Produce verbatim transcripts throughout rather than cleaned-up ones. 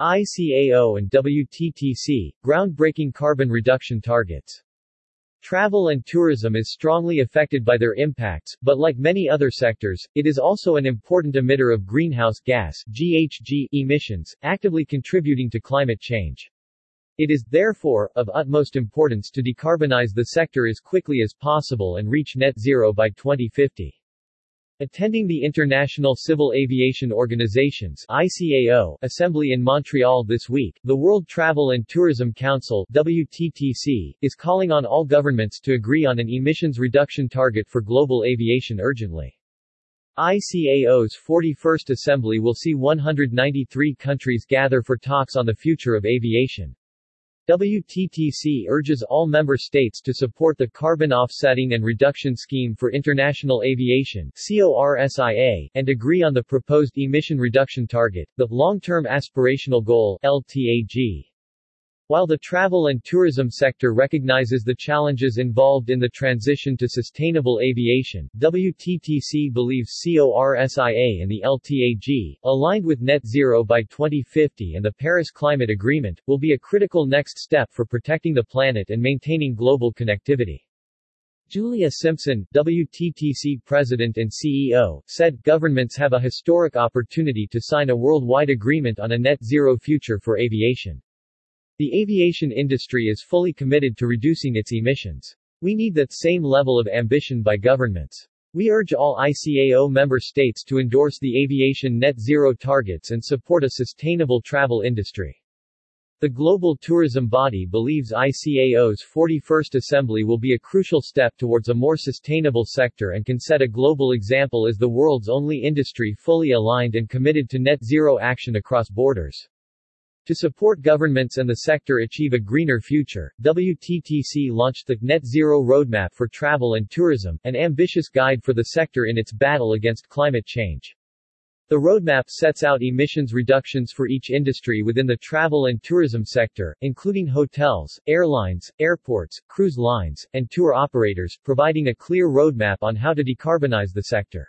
I C A O and W T T C, groundbreaking carbon reduction targets. Travel and tourism is strongly affected by their impacts, but like many other sectors, it is also an important emitter of greenhouse gas (G H G) emissions, actively contributing to climate change. It is, therefore, of utmost importance to decarbonize the sector as quickly as possible and reach net zero by twenty fifty. Attending the International Civil Aviation Organization's I C A O assembly in Montreal this week, the World Travel and Tourism Council (W T T C) is calling on all governments to agree on an emissions reduction target for global aviation urgently. I C A O's forty-first assembly will see one hundred ninety-three countries gather for talks on the future of aviation. W T T C urges all member states to support the Carbon Offsetting and Reduction Scheme for International Aviation (CORSIA) and agree on the proposed emission reduction target, the Long-Term Aspirational Goal (L T A G). While the travel and tourism sector recognizes the challenges involved in the transition to sustainable aviation, W T T C believes CORSIA and the L T A G, aligned with net zero by twenty fifty and the Paris Climate Agreement, will be a critical next step for protecting the planet and maintaining global connectivity. Julia Simpson, W T T C President and C E O, said, "Governments have a historic opportunity to sign a worldwide agreement on a net zero future for aviation. The aviation industry is fully committed to reducing its emissions. We need that same level of ambition by governments. We urge all I C A O member states to endorse the aviation net zero targets and support a sustainable travel industry." The global tourism body believes I C A O's forty-first assembly will be a crucial step towards a more sustainable sector and can set a global example as the world's only industry fully aligned and committed to net zero action across borders. To support governments and the sector achieve a greener future, W T T C launched the Net Zero Roadmap for Travel and Tourism, an ambitious guide for the sector in its battle against climate change. The roadmap sets out emissions reductions for each industry within the travel and tourism sector, including hotels, airlines, airports, cruise lines, and tour operators, providing a clear roadmap on how to decarbonize the sector.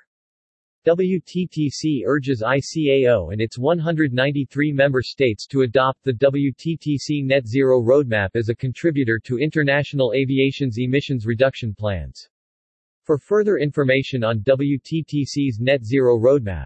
W T T C urges I C A O and its one hundred ninety-three member states to adopt the W T T C Net Zero Roadmap as a contributor to international aviation's emissions reduction plans. For further information on W T T C's Net Zero Roadmap,